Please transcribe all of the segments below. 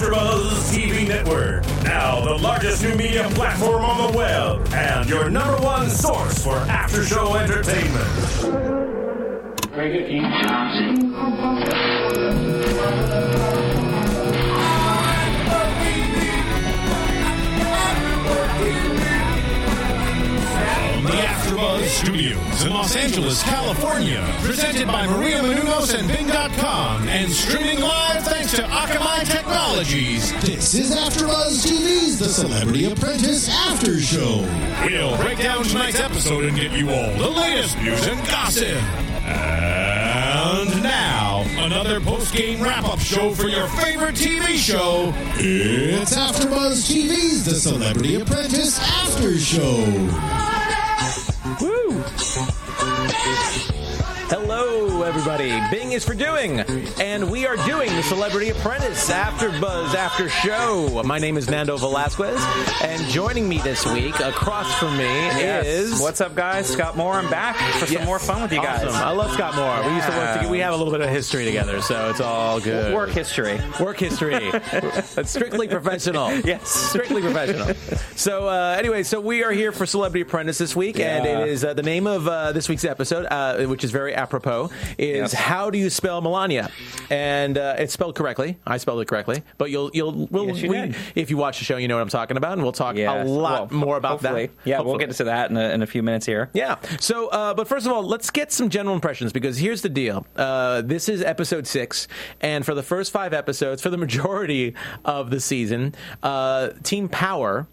AfterBuzz TV Network, now the largest new media platform on the web, and your #1 source for after-show entertainment. Very good, King Johnson. The AfterBuzz Studios in Los Angeles, California. Presented by Maria Menounos and Bing.com. And streaming live thanks to Akamai Technologies. This is AfterBuzz TV's The Celebrity Apprentice After Show. We'll break down tonight's episode and give you all the latest news and gossip. And now, another post-game wrap-up show for your favorite TV show. It's AfterBuzz TV's The Celebrity Apprentice After Show. Woo! Hello, everybody. Bing is for doing, and we are doing the Celebrity Apprentice After Buzz After Show. My name is Nando Velasquez, and joining me this week, across from me, is... What's up, guys? Scott Moore. I'm back for some more fun with you guys. Awesome. I love Scott Moore. Yeah. We used to work together. We have a little bit of history together, so it's all good. Work history. That's strictly professional. Yes. Strictly professional. So, anyway, we are here for Celebrity Apprentice this week, and it is the name of this week's episode, which is very apropos, is how do you spell Melania? And it's spelled correctly. I spelled it correctly, but we'll if you watch the show, you know what I'm talking about, and we'll talk a lot more about that. Yeah, hopefully. We'll get to that in a few minutes here. Yeah. So, but first of all, let's get some general impressions, because here's the deal. This is episode 6, and for the first 5 episodes, for the majority of the season, Team Power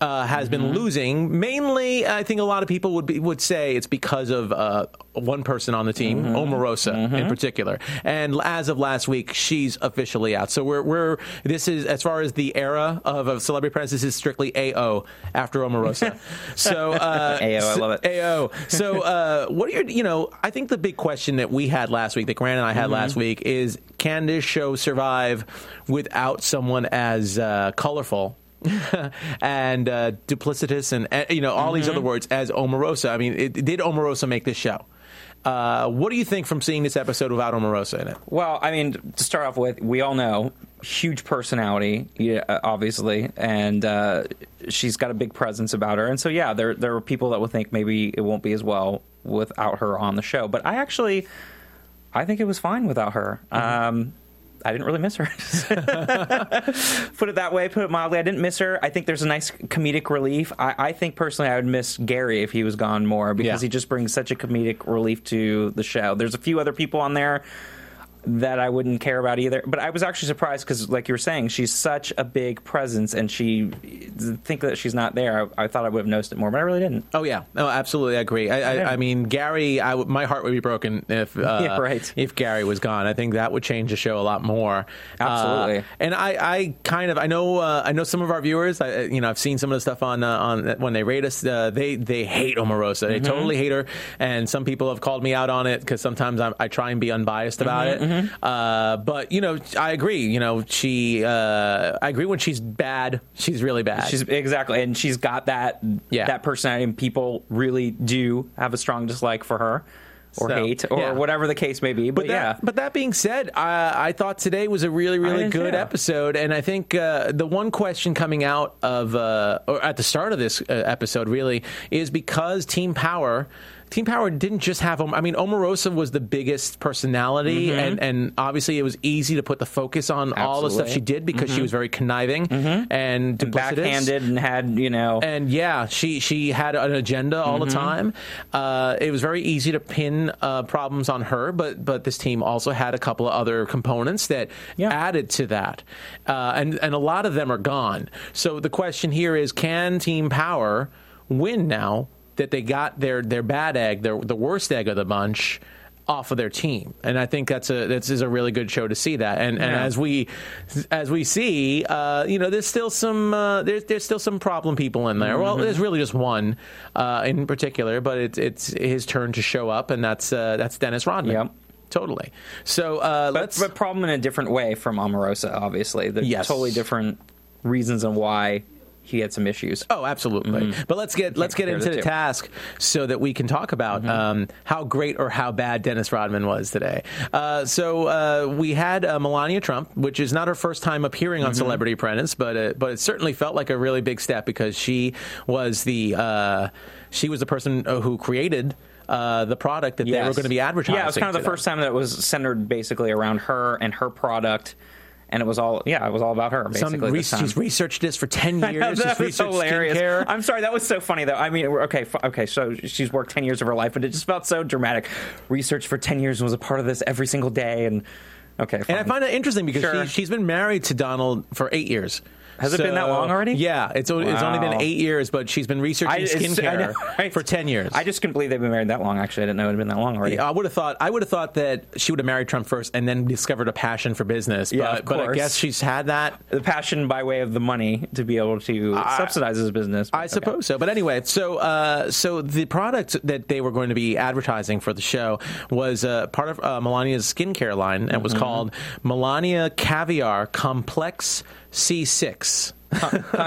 has been losing. Mainly, I think a lot of people would say it's because of one person on the team, Omarosa in particular. And as of last week, she's officially out. So this is, as far as the era of Celebrity Apprentice, this is strictly AO after Omarosa. So AO, I love it. AO. So what are your, I think the big question that we had last week, that Grant and I had last week, is can this show survive without someone as colorful and duplicitous and, all these other words as Omarosa? I mean, did Omarosa make this show? What do you think from seeing this episode without Omarosa in it? Well, I mean, to start off with, we all know, huge personality, obviously, and she's got a big presence about her. And so, there are people that will think maybe it won't be as well without her on the show. But I think it was fine without her. I didn't really miss her. Put it that way, put it mildly. I didn't miss her. I think there's a nice comedic relief. I think personally I would miss Gary if he was gone more, because he just brings such a comedic relief to the show. There's a few other people on there that I wouldn't care about either. But I was actually surprised because, like you were saying, she's such a big presence, and think that she's not there. I thought I would have noticed it more, but I really didn't. Oh, yeah. No, absolutely. I agree. I mean, Gary, my heart would be broken if Gary was gone. I think that would change the show a lot more. Absolutely. And I kind of, I know some of our viewers, I've seen some of the stuff on when they rate us, they hate Omarosa. They totally hate her. And some people have called me out on it because sometimes I try and be unbiased about it. But I agree. She. I agree when she's bad, she's really bad. She's exactly, and she's got that personality, and people really do have a strong dislike for her. Or hate, or whatever the case may be. But that being said, I thought today was a really, really good episode. And I think the one question coming out of, or at the start of this episode, really, is because Team Power didn't just have, Omarosa was the biggest personality. And obviously it was easy to put the focus on all the stuff she did, because she was very conniving and duplicitous. And backhanded and had, And she had an agenda all the time. It was very easy to pin problems on her, but this team also had a couple of other components that added to that, and a lot of them are gone. So the question here is, can Team Power win now that they got their bad egg, the worst egg of the bunch, off of their team? And I think this is a really good show to see that. And as we see, there's still some there's still some problem people in there. Well, there's really just one in particular, but it's his turn to show up, and that's Dennis Rodman. Yep. Totally. So but problem in a different way from Omarosa, obviously. There's totally different reasons on why he had some issues. Oh, absolutely. Mm-hmm. But let's get into the task so that we can talk about how great or how bad Dennis Rodman was today. We had Melania Trump, which is not her first time appearing on Celebrity Apprentice, but it certainly felt like a really big step because she was the person who created the product that they were going to be advertising. Yeah, it was kind of the first time that it was centered basically around her and her product. And it was all, it was all about her, basically. She's researched this for 10 years. I know, that was hilarious. Skincare. I'm sorry, that was so funny, though. I mean, okay, so she's worked 10 years of her life, but it just felt so dramatic. Research for 10 years and was a part of this every single day. And okay, fine. And I find that interesting because she's been married to Donald for 8 years. Has it been that long already? Yeah, it's only been 8 years, but she's been researching skincare for 10 years. I just couldn't believe they've been married that long. Actually, I didn't know it had been that long already. Yeah, I would have thought that she would have married Trump first and then discovered a passion for business. Yeah, but I guess she's had the passion by way of the money to be able to subsidize his business. I suppose so. But anyway, so the product that they were going to be advertising for the show was part of Melania's skincare line and was called Melania Caviar Complex C6.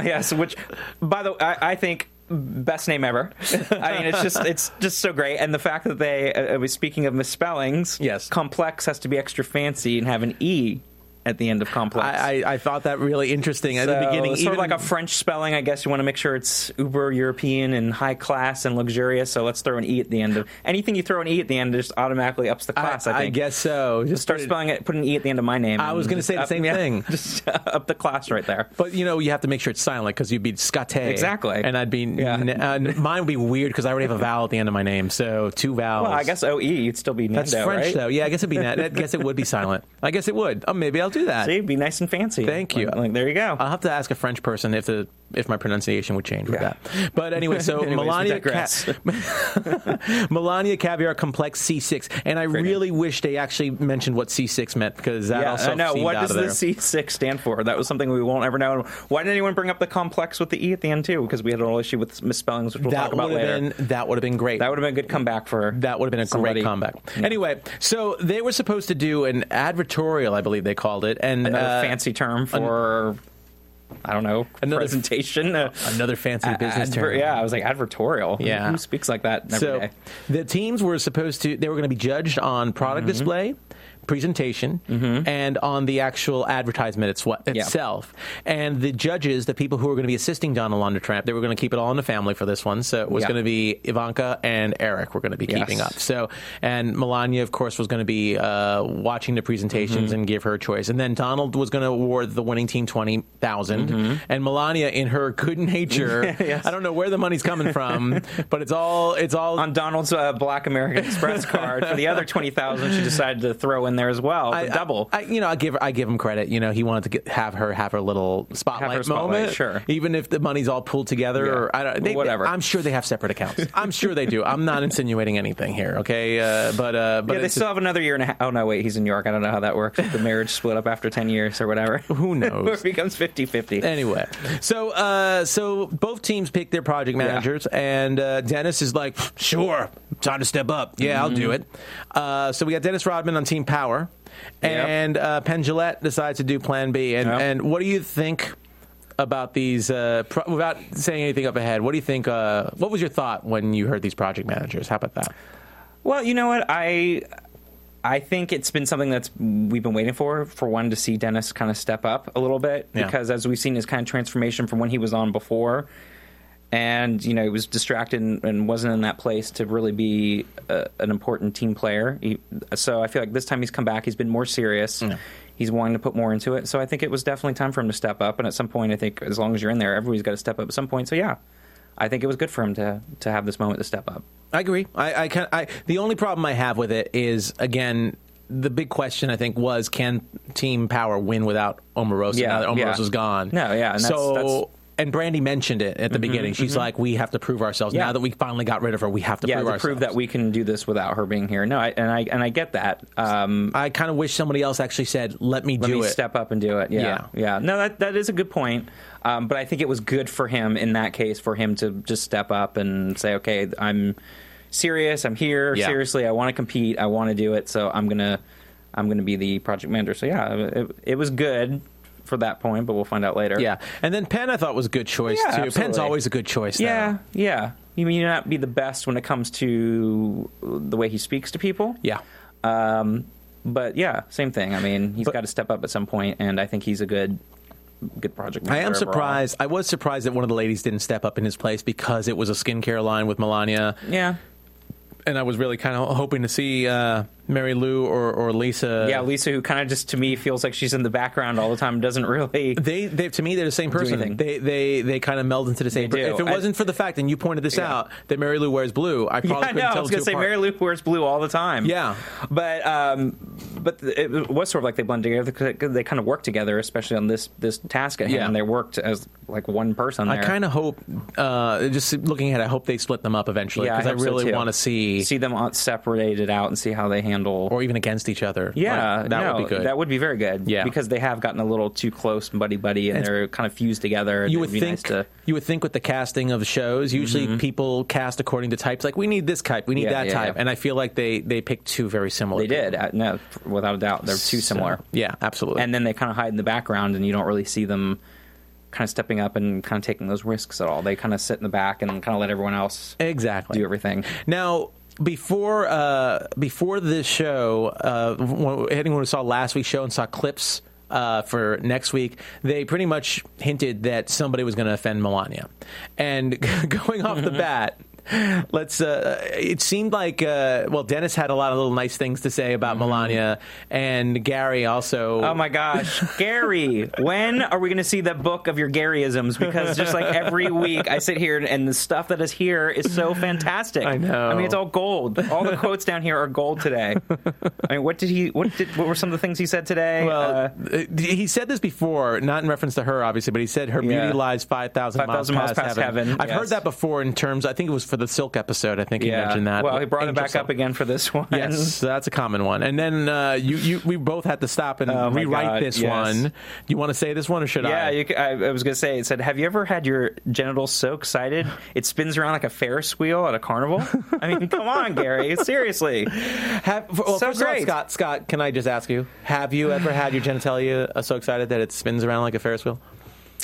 Yes, which, by the way, I think best name ever. I mean, it's just so great. And the fact that they, speaking of misspellings, yes, complex has to be extra fancy and have an E at the end of complex. I thought that really interesting at the beginning. It's sort of like a French spelling, I guess. You want to make sure it's uber European and high class and luxurious, so let's throw an E at the end. Of anything you throw an E at the end, it just automatically ups the class, I think. I guess so. Just start spelling it, put an E at the end of my name. I was going to say the same thing. Just up the class right there. But, you have to make sure it's silent because you'd be Scate. Exactly. And I'd be... Yeah. Mine would be weird because I already have a vowel at the end of my name, so two vowels. Well, I guess OE, you'd still be Nando, right? That's French, though. Yeah, I guess it'd be I guess it would be silent. I guess it would. Oh, maybe I'll do that. See, be nice and fancy. Thank you. Like, there you go. I'll have to ask a French person if my pronunciation would change with that. But anyway, so Melania Caviar Complex C6. And I really wish they actually mentioned what C6 meant because that also seemed out of there. What does the C6 stand for? That was something we won't ever know. Why did anyone bring up the complex with the E at the end, too? Because we had a whole issue with misspellings, which we'll talk about later. That would have been great. That would have been a good comeback for That would have been a great comeback. Yeah. Anyway, so they were supposed to do an advertorial, I believe they called it. And another fancy term for... I don't know, another presentation. Another fancy business term. Yeah, I was like, advertorial. Yeah. Who speaks like that every day? The teams were they were going to be judged on product display, presentation, and on the actual advertisement itself. And the judges, the people who were going to be assisting Donald Trump, they were going to keep it all in the family for this one. So it was going to be Ivanka and Eric were going to be keeping up. So, and Melania, of course, was going to be watching the presentations and give her choice. And then Donald was going to award the winning team $20,000. And Melania, in her good nature, I don't know where the money's coming from, but it's all on Donald's Black American Express card. For the other $20,000, she decided to throw in there as well, double. I give him credit. He wanted to have her little spotlight moment. Sure. Even if the money's all pulled together, or whatever. I'm sure they have separate accounts. I'm sure they do. I'm not insinuating anything here. Okay, but they still have another year and a half. Oh no, wait, he's in New York. I don't know how that works. If the marriage split up after 10 years or whatever. Who knows? It becomes 50-50. Anyway, so both teams pick their project managers, and Dennis is like, sure, time to step up. Yeah, I'll do it. So we got Dennis Rodman on Team Power. And Penn Jillette decides to do Plan B. And what do you think about these? Without saying anything up ahead, what do you think? What was your thought when you heard these project managers? How about that? Well, you know what, I think it's been something that's we've been waiting for one, to see Dennis kind of step up a little bit, because as we've seen his kind of transformation from when he was on before. And, he was distracted and wasn't in that place to really be an important team player. So I feel like this time he's come back, he's been more serious. Yeah. He's wanting to put more into it. So I think it was definitely time for him to step up. And at some point, I think as long as you're in there, everybody's got to step up at some point. So, yeah, I think it was good for him to have this moment to step up. I agree. The only problem I have with it is, again, the big question, I think, was can Team Power win without Omarosa now that Omarosa's gone? No, yeah. And that's and Brandi mentioned it at the beginning. She's like, we have to prove ourselves. Now that we finally got rid of her, we have to prove ourselves. Yeah, to prove that we can do this without her being here. No, I get that. I kind of wish somebody else actually said, let me step up and do it. Yeah. No, that is a good point. But I think it was good for him in that case, for him to just step up and say, okay, I'm serious. I'm here. Yeah. Seriously, I want to compete. I want to do it. So I'm going to be the project manager. So, yeah, it was good for that point, but we'll find out later. Yeah. And then Penn, I thought, was a good choice, yeah, too. Absolutely. Penn's always a good choice, though. Yeah, yeah. He may not be the best when it comes to the way he speaks to people. Yeah. But, yeah, same thing. I mean, he's got to step up at some point, and I think he's a good project. I am surprised. I was surprised that one of the ladies didn't step up in his place because it was a skincare line with Melania. Yeah. And I was really kind of hoping to see Mary Lou or Lisa. Yeah, Lisa, who kind of just, to me, feels like she's in the background all the time, doesn't really... They to me, they're the same person. They kind of meld into the same person. If it wasn't for the fact, and you pointed this out, that Mary Lou wears blue, I probably couldn't tell the two apart. I was going to say, Mary Lou wears blue all the time. Yeah. But it was sort of like they blend together because they kind of work together, especially on this task at hand. Yeah. They worked as like one person there. I kind of hope, just looking at it, I hope they split them up eventually because I really want to see them separated out and see how they handle. Or even against each other. Yeah. Like, that would be good. That would be very good. Yeah. Because they have gotten a little too close and buddy-buddy and they're kind of fused together. You would think with the casting of shows, usually people cast according to types. Like, we need this type. We need that type. Yeah. And I feel like they picked two very similar. They did. No, without a doubt. They're too similar. Yeah, absolutely. And then they kind of hide in the background and you don't really see them kind of stepping up and kind of taking those risks at all. They kind of sit in the back and kind of let everyone else do everything. Now, before this show, anyone who saw last week's show and saw clips for next week, they pretty much hinted that somebody was going to offend Melania. And going off the bat... it seemed like, Dennis had a lot of little nice things to say about Melania, and Gary also. Oh my gosh, Gary, when are we going to see the book of your Garyisms? Because just like every week I sit here and the stuff that is here is so fantastic. I know. I mean, it's all gold. All the quotes down here are gold today. I mean, what were some of the things he said today? Well, he said this before, not in reference to her, obviously, but he said her beauty lies 5,000 miles past heaven. I've heard that before in terms, I think it was for the Silk episode, I think he mentioned that. Well, he brought it back up again for this one. Yes, that's a common one. And then we both had to stop and rewrite this one. You want to say this one, or should I? I was going to say, it said, have you ever had your genitals so excited it spins around like a Ferris wheel at a carnival? I mean, come on, Gary. Seriously. First of all, Scott, can I just ask you, have you ever had your genitalia so excited that it spins around like a Ferris wheel?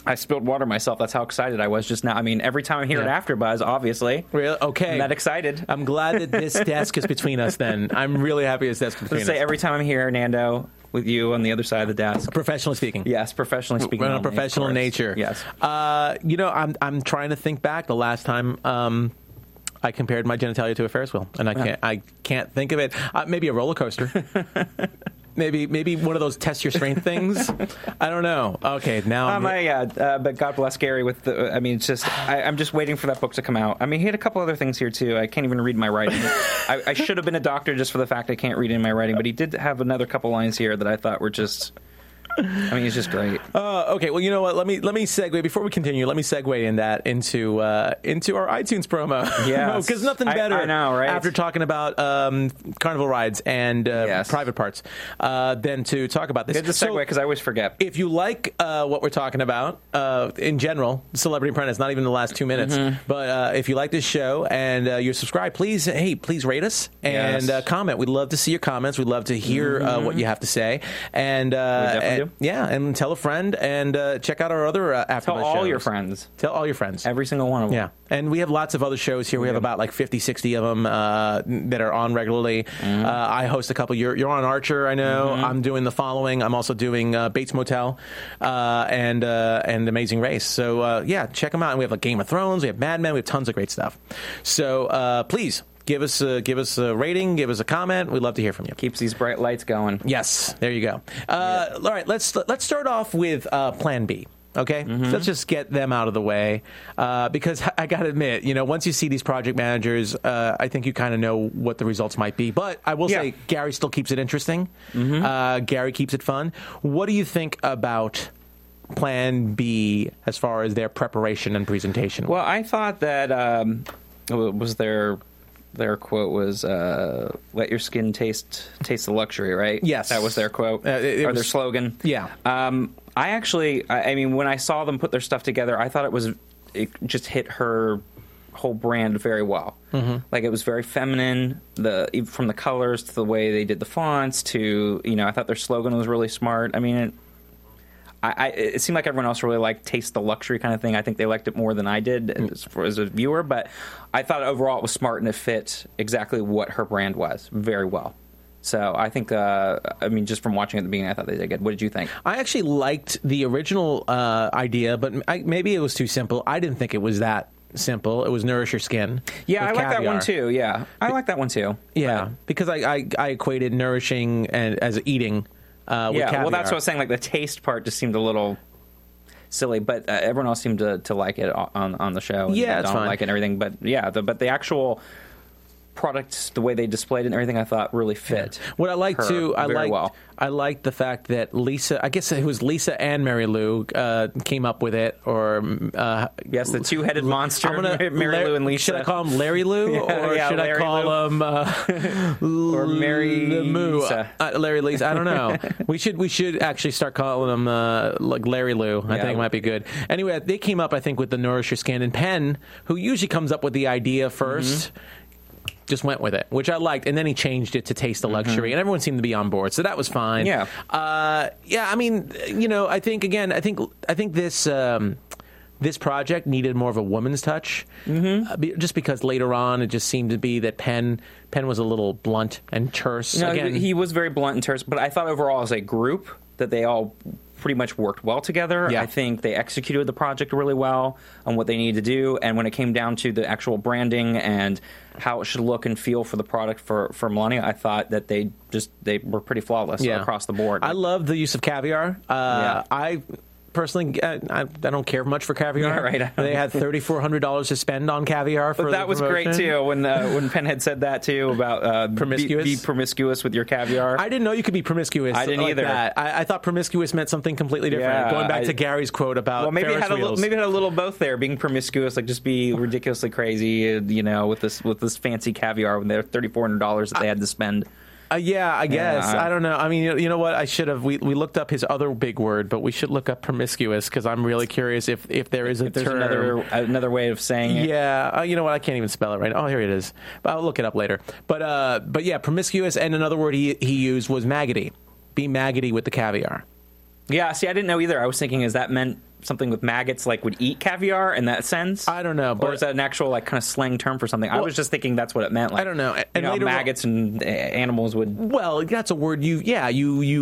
I spilled water myself. That's how excited I was just now. I mean, every time I'm here at AfterBuzz, obviously. Really? Okay. I'm that excited. I'm glad that this desk is between us then. I'm really happy this desk is between us. Let's say every time I'm here, Nando, with you on the other side of the desk. Professionally speaking. Yes, professionally speaking. We're on a professional nature. Yes. I'm trying to think back the last time I compared my genitalia to a Ferris wheel, and I can't think of it. Maybe a roller coaster. Maybe one of those test your strength things. I don't know. Okay, now. But God bless Gary with the. I mean, it's just I'm just waiting for that book to come out. I mean, he had a couple other things here too. I can't even read my writing. I should have been a doctor just for the fact I can't read in my writing. But he did have another couple lines here that I thought were just. I mean, it's just great. Okay, well, you know what? Let me segue before we continue. Let me segue into our iTunes promo. Yeah, because nothing better. I know, right? After talking about carnival rides and private parts, than to talk about this. It's a segue because I always forget. If you like what we're talking about in general, Celebrity Apprentice, not even the last 2 minutes, but if you like this show and you're subscribed, please rate us and comment. We'd love to see your comments. We'd love to hear what you have to say, and and tell a friend, and check out our other AfterBuzz shows. Tell all your friends. Every single one of them. Yeah. And we have lots of other shows here. We have about like 50, 60 of them that are on regularly. I host a couple. You're on Archer, I know. I'm doing The Following. I'm also doing Bates Motel and Amazing Race. So, check them out. And we have like Game of Thrones. We have Mad Men. We have tons of great stuff. So, please. Give us a rating. Give us a comment. We'd love to hear from you. Keeps these bright lights going. Yes, there you go. All right, let's start off with Plan B. Okay, so let's just get them out of the way because I gotta admit, once you see these project managers, I think you kind of know what the results might be. But I will say, Gary still keeps it interesting. Gary keeps it fun. What do you think about Plan B as far as their preparation and presentation? Well, I thought that was their. Their quote was, let your skin taste the luxury, right? Yes. That was their quote, or their slogan. Yeah. I actually, when I saw them put their stuff together, I thought it just hit her whole brand very well. Like, it was very feminine, from the colors to the way they did the fonts to, I thought their slogan was really smart. it seemed like everyone else really liked Taste the Luxury kind of thing. I think they liked it more than I did as a viewer, but I thought overall it was smart and it fit exactly what her brand was very well. So I think, I mean, just from watching at the beginning, I thought they did good. What did you think? I actually liked the original idea, but maybe it was too simple. I didn't think it was that simple. It was Nourish Your Skin. Yeah, I like that one too. Yeah, I like that one too. Yeah, because I equated nourishing and as eating with caviar. Yeah, well, that's what I was saying. Like the taste part just seemed a little silly, but everyone else seemed to like it on the show. And yeah, it's fine. Don't like it and everything, but yeah, but the actual products, the way they displayed it and everything, I thought really fit. Yeah. What I liked too, I liked the fact that Lisa, I guess it was Lisa and Mary Lou came up with it, or yes, the two-headed monster. Mary Lou and Lisa. Should I call him Larry Lou, or should Larry I call him or Mary Moo? Larry Lisa. I don't know. we should actually start calling him like Larry Lou. I think it might be good. Anyway, they came up, I think, with the Nourish Your Skin, and Penn, who usually comes up with the idea first. Mm-hmm. Just went with it, which I liked, and then he changed it to Taste the Luxury, and everyone seemed to be on board, so that was fine. Yeah, I mean, you know, I think this this project needed more of a woman's touch, just because later on it just seemed to be that Penn was a little blunt and terse. No, again, he was very blunt and terse, but I thought overall as a group that they all pretty much worked well together. Yeah. I think they executed the project really well on what they needed to do, and when it came down to the actual branding and how it should look and feel for the product for Melania, I thought that they were pretty flawless across the board. I love the use of caviar. I personally, I don't care much for caviar. Yeah, right. They had $3,400 to spend on caviar for the promotion. But that was great, too, when Penn had said that, too, about promiscuous. Be promiscuous with your caviar. I didn't know you could be promiscuous. I didn't like either. That. I thought promiscuous meant something completely different. Yeah, going back to Gary's quote about Ferris wheels. Well, maybe it had a little both there, being promiscuous, like just be ridiculously crazy, you know, with this fancy caviar when they're $3,400 that they had to spend. Yeah, I guess. I don't know. I mean, you know what? I should have. We looked up his other big word, but we should look up promiscuous, because I'm really curious if there is a term. Another way of saying it. Yeah. You know what? I can't even spell it right now. Oh, here it is. But I'll look it up later. But yeah, promiscuous, and another word he used was maggoty. Be maggoty with the caviar. Yeah, see, I didn't know either. I was thinking, is that meant something with maggots, like would eat caviar in that sense? I don't know. But or is that an actual like kind of slang term for something? Well, I was just thinking that's what it meant. Like, I don't know. And you know, maggots and animals would. Well, that's a word you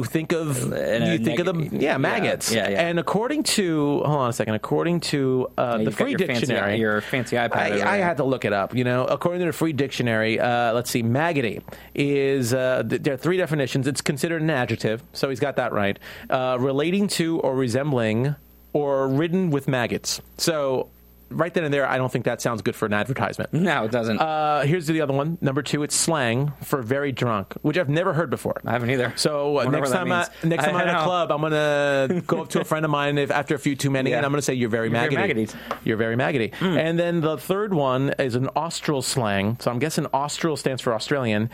think of. Maggots. Yeah. And according to, hold on a second. According to the free dictionary, your fancy iPad. I had to look it up. You know, according to the free dictionary, let's see, maggoty is there are three definitions. It's considered an adjective, so he's got that right. Relating to or resembling. Or ridden with maggots. So right then and there, I don't think that sounds good for an advertisement. No, it doesn't. Here's the other one. Number two, it's slang for very drunk, which I've never heard before. I haven't either. So next time I'm at a club, I'm going to go up to a friend of mine after a few too many, and I'm going to say, you're very maggoty. Mm. And then the third one is an austral slang. So I'm guessing austral stands for Australian,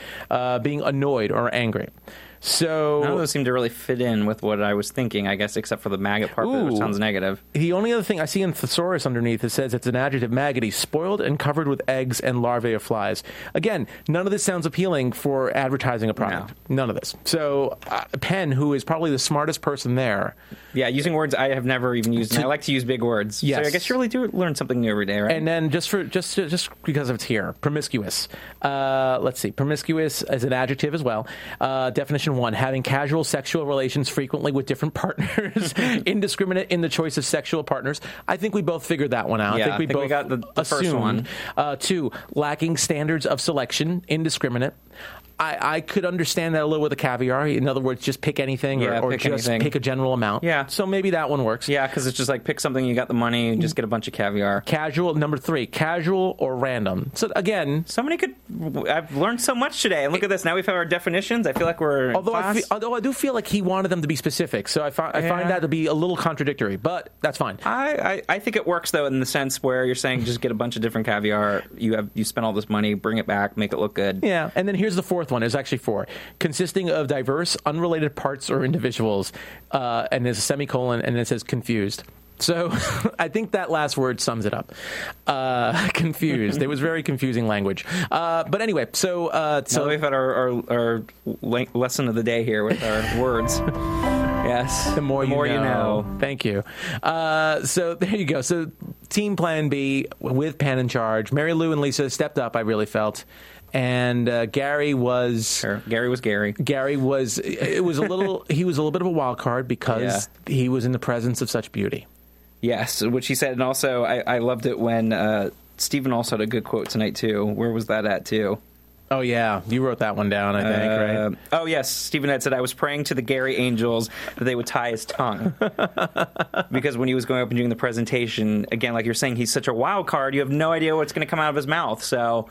being annoyed or angry. So none of those seem to really fit in with what I was thinking, I guess, except for the maggot part, which sounds negative. The only other thing I see in thesaurus underneath, it says it's an adjective, maggoty, spoiled and covered with eggs and larvae of flies. Again, none of this sounds appealing for advertising a product. No. None of this. So Penn, who is probably the smartest person there. Yeah, using words I have never even used, and I like to use big words. Yes. So I guess you really do learn something new every day, right? And then just because it's here, promiscuous. Let's see, promiscuous as an adjective as well. Definition 1, having casual sexual relations frequently with different partners, indiscriminate in the choice of sexual partners. I think we both figured that one out. Yeah, I think we both got the first one. 2, lacking standards of selection, indiscriminate. I could understand that a little with a caviar. In other words, just pick anything pick a general amount. Yeah. So maybe that one works. Yeah, because it's just like pick something, you got the money, and just get a bunch of caviar. Casual, number 3, casual or random. So again, somebody could. I've learned so much today, and look at this. Now we have our definitions. I feel like we're. Although I do feel like he wanted them to be specific, so I find that to be a little contradictory, but that's fine. I think it works though in the sense where you're saying just get a bunch of different caviar. You spend all this money, bring it back, make it look good. Yeah, and then here's the fourth one. There's actually 4, consisting of diverse unrelated parts or individuals, and there's a semicolon, and it says confused. So I think that last word sums it up. Confused. It was very confusing language. But anyway, so we've had our lesson of the day here with our words. Yes. The more you know. Thank you. So there you go. So Team Plan B with Penn in charge. Mary Lou and Lisa stepped up, I really felt. And Gary was Gary. He was a little bit of a wild card because he was in the presence of such beauty. Yes, which he said. And also, I loved it when Stephen also had a good quote tonight, too. Where was that at, too? Oh, yeah. You wrote that one down, I think, right? Oh, yes. Stephen had said, I was praying to the Gary angels that they would tie his tongue. Because when he was going up and doing the presentation, again, like you're saying, he's such a wild card. You have no idea what's going to come out of his mouth. So,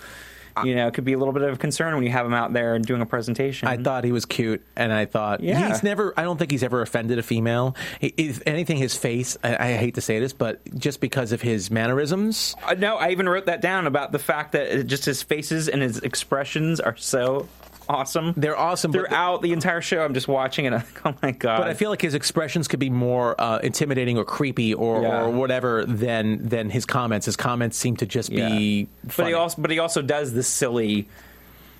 you know, it could be a little bit of a concern when you have him out there and doing a presentation. I thought he was cute, and I thought he's never. I don't think he's ever offended a female. If anything, his face. I hate to say this, but just because of his mannerisms. No, I even wrote that down about the fact that just his faces and his expressions are so awesome. They're awesome throughout the entire show. I'm just watching it. I'm like, oh my god! But I feel like his expressions could be more intimidating or creepy or whatever than his comments. His comments seem to just be funny. But he also does this silly,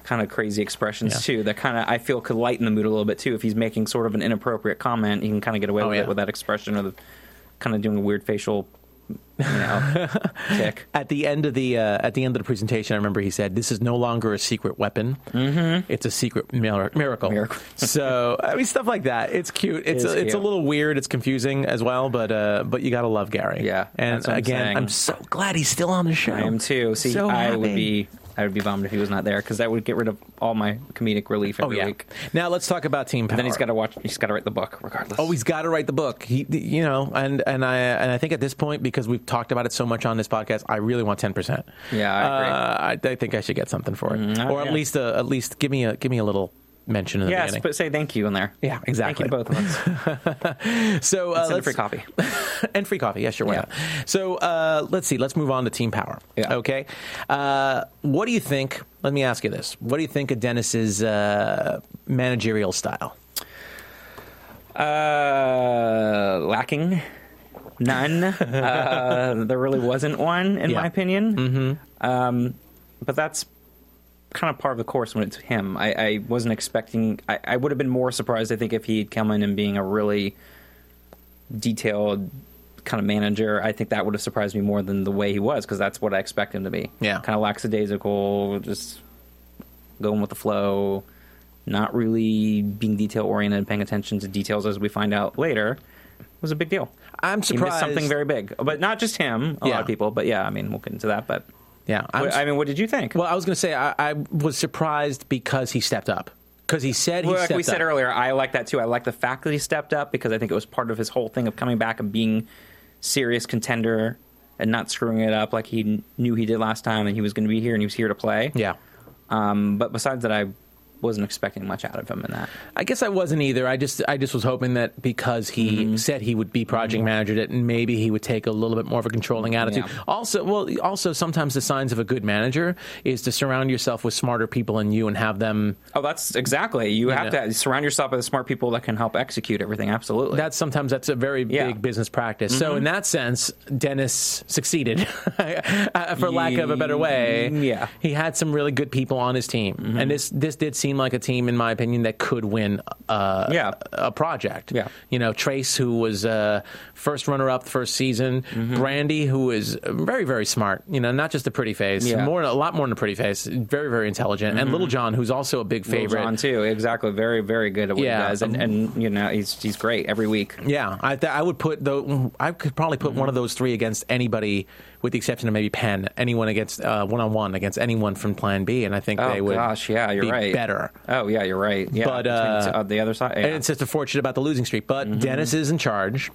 kind of crazy expressions too. That kind of I feel could lighten the mood a little bit too. If he's making sort of an inappropriate comment, he can kind of get away with it with that expression or the kind of doing a weird facial. Tick. At the end of the presentation, I remember he said, "This is no longer a secret weapon. Mm-hmm. It's a secret miracle." So I mean, stuff like that. It's cute. It's a little weird. It's confusing as well, but you gotta love Gary. Yeah, and that's what I'm so glad he's still on the show. I am too. See, so I would be bummed if he was not there because that would get rid of all my comedic relief every week. Now let's talk about Team Power. And then he's got to write the book regardless. Oh, he's got to write the book. I think at this point, because we've talked about it so much on this podcast, I really want 10%. Yeah, I agree. I think I should get something for it, or at least give me a little mention in the beginning. Yes, but say thank you in there. Yeah, exactly. Thank you to both of us. So send free coffee and free coffee. Yes, sure. Why not? So let's see. Let's move on to Team Power. Yeah. Okay. What do you think? Let me ask you this. What do you think of Dennis's managerial style? Lacking. None. There really wasn't one in my opinion. Mm-hmm. But that's kind of part of the course when it's him. I wasn't expecting. I would have been more surprised, I think, if he'd come in and being a really detailed kind of manager. I think that would have surprised me more than the way he was, because that's what I expect him to be. Yeah, kind of lackadaisical, just going with the flow, not really being detail oriented, paying attention to details as we find out later. Was a big deal. I'm surprised. He missed something very big, but not just him. A lot of people, but I mean, we'll get into that, but. Yeah, what did you think? Well, I was going to say I was surprised because he stepped up. Because he said stepped up. Like we said earlier, I like that too. I like the fact that he stepped up because I think it was part of his whole thing of coming back and being serious contender and not screwing it up like he knew he did last time and he was going to be here and he was here to play. Yeah. But besides that, I wasn't expecting much out of him in that. I guess I wasn't either. I just was hoping that because he said he would be project manager, it and maybe he would take a little bit more of a controlling attitude. Yeah. Also sometimes the signs of a good manager is to surround yourself with smarter people than you and have them. Oh, that's exactly. You have to surround yourself with smart people that can help execute everything. Absolutely. That's a very big business practice. Mm-hmm. So in that sense, Dennis succeeded for lack of a better way. Yeah. He had some really good people on his team, and this did seem like a team, in my opinion, that could win a project. Yeah. You know, Trace, who was first runner-up the first season. Mm-hmm. Brandi, who is very, very smart. You know, not just a pretty face. Yeah. A lot more than a pretty face. Very, very intelligent. Mm-hmm. And Lil Jon, who's also a big favorite. Lil Jon, too. Exactly. Very, very good at what he does. And you know, he's great every week. Yeah. I could probably put one of those three against anybody, with the exception of maybe Penn. Anyone against, one-on-one against anyone from Plan B. And I think they would be better. Oh, yeah, you're right. Yeah, but the other side. Yeah. And it's just unfortunate about the losing streak. But Dennis is in charge,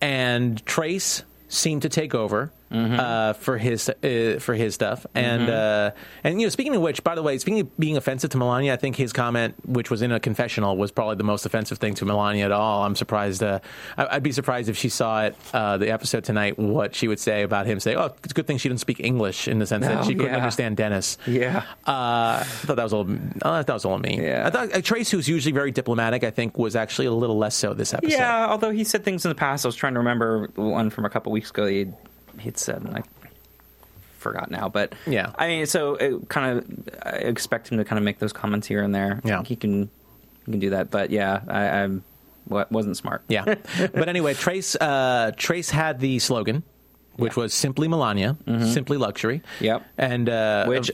and Trace seemed to take over for his stuff. And you know, speaking of which, by the way, speaking of being offensive to Melania, I think his comment, which was in a confessional, was probably the most offensive thing to Melania at all. I'm surprised. I'd be surprised if she saw it, the episode tonight, what she would say about him. Say, oh, it's a good thing she didn't speak English in the sense that she couldn't understand Dennis. Yeah, I thought that was all. I thought that was all me. Yeah, I thought Trace, who's usually very diplomatic, I think was actually a little less so this episode. Yeah, although he said things in the past. I was trying to remember one from a couple weeks ago. He'd said, and I forgot now, but yeah, I mean, I expect him to kind of make those comments here and there. Yeah, I think he can do that, but yeah, I wasn't smart. Yeah. But anyway, Trace had the slogan, which was simply Melania, simply luxury. Yep. And which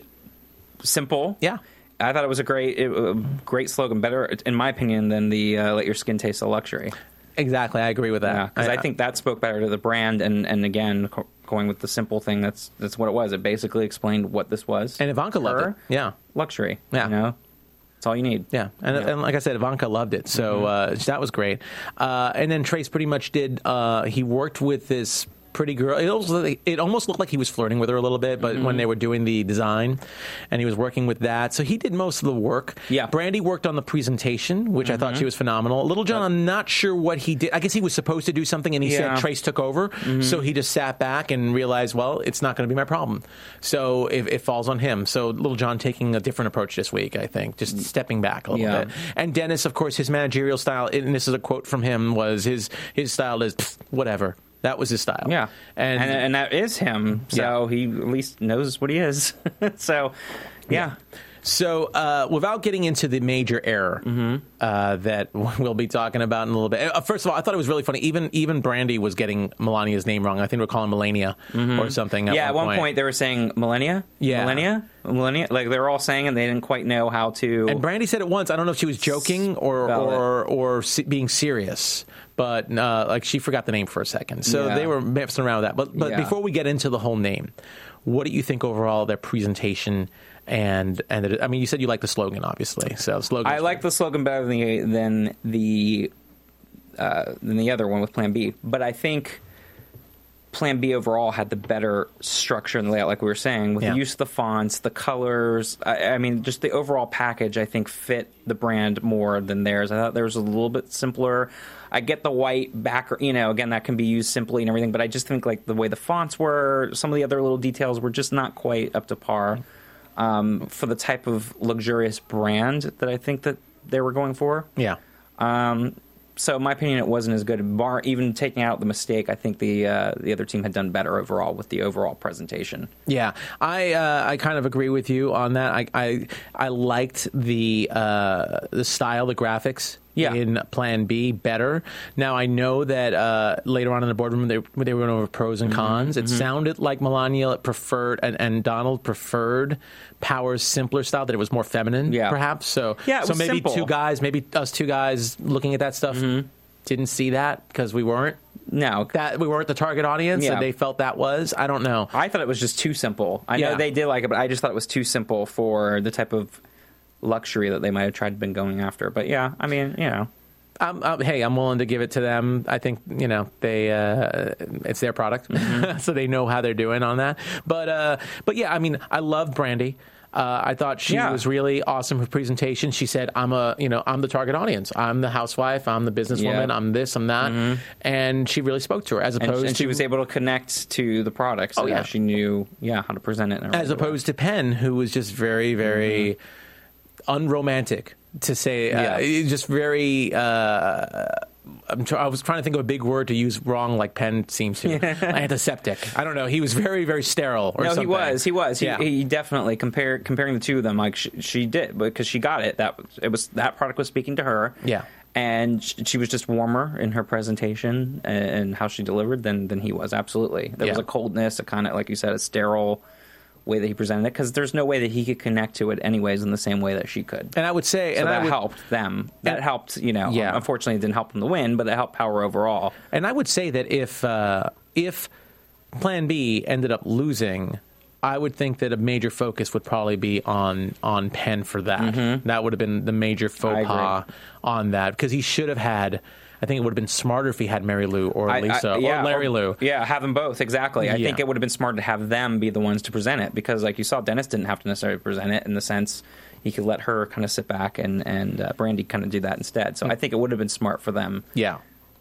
simple. Yeah. I thought it was a great slogan, better in my opinion than the "Let Your Skin Taste the Luxury." Exactly, I agree with that because I think that spoke better to the brand, and again going with the simple thing. That's what it was. It basically explained what this was, and Ivanka loved it. Yeah, luxury. Yeah, you know, it's all you need. Yeah, and like I said, Ivanka loved it, so that was great. And then Trace pretty much did. He worked with this pretty girl. It almost looked like he was flirting with her a little bit, but when they were doing the design, and he was working with that, so he did most of the work. Yeah, Brandi worked on the presentation, which I thought she was phenomenal. Lil Jon, I'm not sure what he did. I guess he was supposed to do something, and he said Trace took over, so he just sat back and realized, well, it's not going to be my problem, so it falls on him. So Lil Jon taking a different approach this week, I think, just stepping back a little bit. And Dennis, of course, his managerial style, and this is a quote from him, was his style is whatever. That was his style. Yeah. And that is him. So he at least knows what he is. So, yeah. So without getting into the major error that we'll be talking about in a little bit. First of all, I thought it was really funny. Even Brandi was getting Melania's name wrong. I think we're calling Melania or something. At one point they were saying Melania. Yeah. Melania. Like they were all saying, and they didn't quite know how to. And Brandi said it once. I don't know if she was joking or being serious. But like she forgot the name for a second, so they were messing around with that. But before we get into the whole name, what do you think overall their presentation and I mean, you said you like the slogan, obviously. So the slogan, I like the slogan better than the other one with Plan B. But I think Plan B overall had the better structure and layout, like we were saying, with the use of the fonts, the colors. I mean, just the overall package, I think, fit the brand more than theirs. I thought theirs was a little bit simpler. I get the white background, you know, again, that can be used simply and everything, but I just think, like, the way the fonts were, some of the other little details were just not quite up to par for the type of luxurious brand that I think that they were going for. Yeah. So, in my opinion, it wasn't as good. Even taking out the mistake, I think the other team had done better overall with the overall presentation. Yeah, I kind of agree with you on that. I liked the style, the graphics. Yeah. In Plan B better. Now, I know that later on in the boardroom, they went over pros and cons. It sounded like Melania preferred and Donald preferred Power's simpler style, that it was more feminine, perhaps. So, it was maybe simple. Maybe us two guys looking at that stuff didn't see that because we weren't. No. We weren't the target audience, and they felt that was. I don't know. I thought it was just too simple. I know they did like it, but I just thought it was too simple for the type of luxury that they might have been going after. But I mean, you know, I'm willing to give it to them. I think, you know, they it's their product, so they know how they're doing on that. But yeah, I mean, I love Brandi. I thought she was really awesome with presentation. She said, I'm the target audience. I'm the housewife. I'm the businesswoman. I'm this, I'm that. And she really spoke to her as opposed to. She was able to connect to the products. So she knew, how to present it. As opposed to Penn, who was just very, very unromantic, to say just very I was trying to think of a big word to use wrong, like Penn seems to. Antiseptic. I don't know. He was very, very sterile or something. He was. He definitely, comparing the two of them, like she did, because she got it. That product was speaking to her. Yeah. And she was just warmer in her presentation and how she delivered than he was. Absolutely. There was a coldness, a kind of, like you said, a sterile way that he presented it, because there's no way that he could connect to it anyways in the same way that she could. And I would say, helped them. That helped, you know. Yeah. Unfortunately, it didn't help them to win, but it helped Power overall. And I would say that if Plan B ended up losing, I would think that a major focus would probably be on Penn for that. That would have been the major faux pas on that, because he should have had. I think it would have been smarter if he had Mary Lou or Lisa or Larry Lou. Yeah, have them both, exactly. I think it would have been smart to have them be the ones to present it, because, like you saw, Dennis didn't have to necessarily present it, in the sense he could let her kind of sit back and Brandi kind of do that instead. So I think it would have been smart for them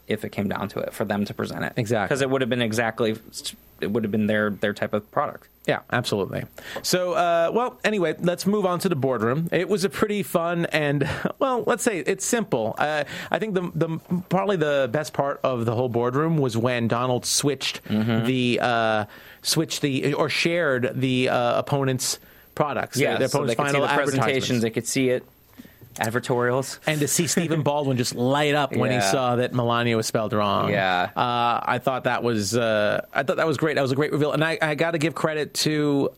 if it came down to it, for them to present it. Exactly. Because it would have been their type of product. Yeah, absolutely. So, well, anyway, let's move on to the boardroom. It was a pretty fun and, well, let's say it's simple. I think probably the best part of the whole boardroom was when Donald switched or shared the opponent's products. Yeah, their opponent's final advertisements. They could see the presentations, they could see it. advertorials. And to see Stephen Baldwin just light up when he saw that Melania was spelled wrong. Yeah. I thought that was great. That was a great reveal. And I got to give credit to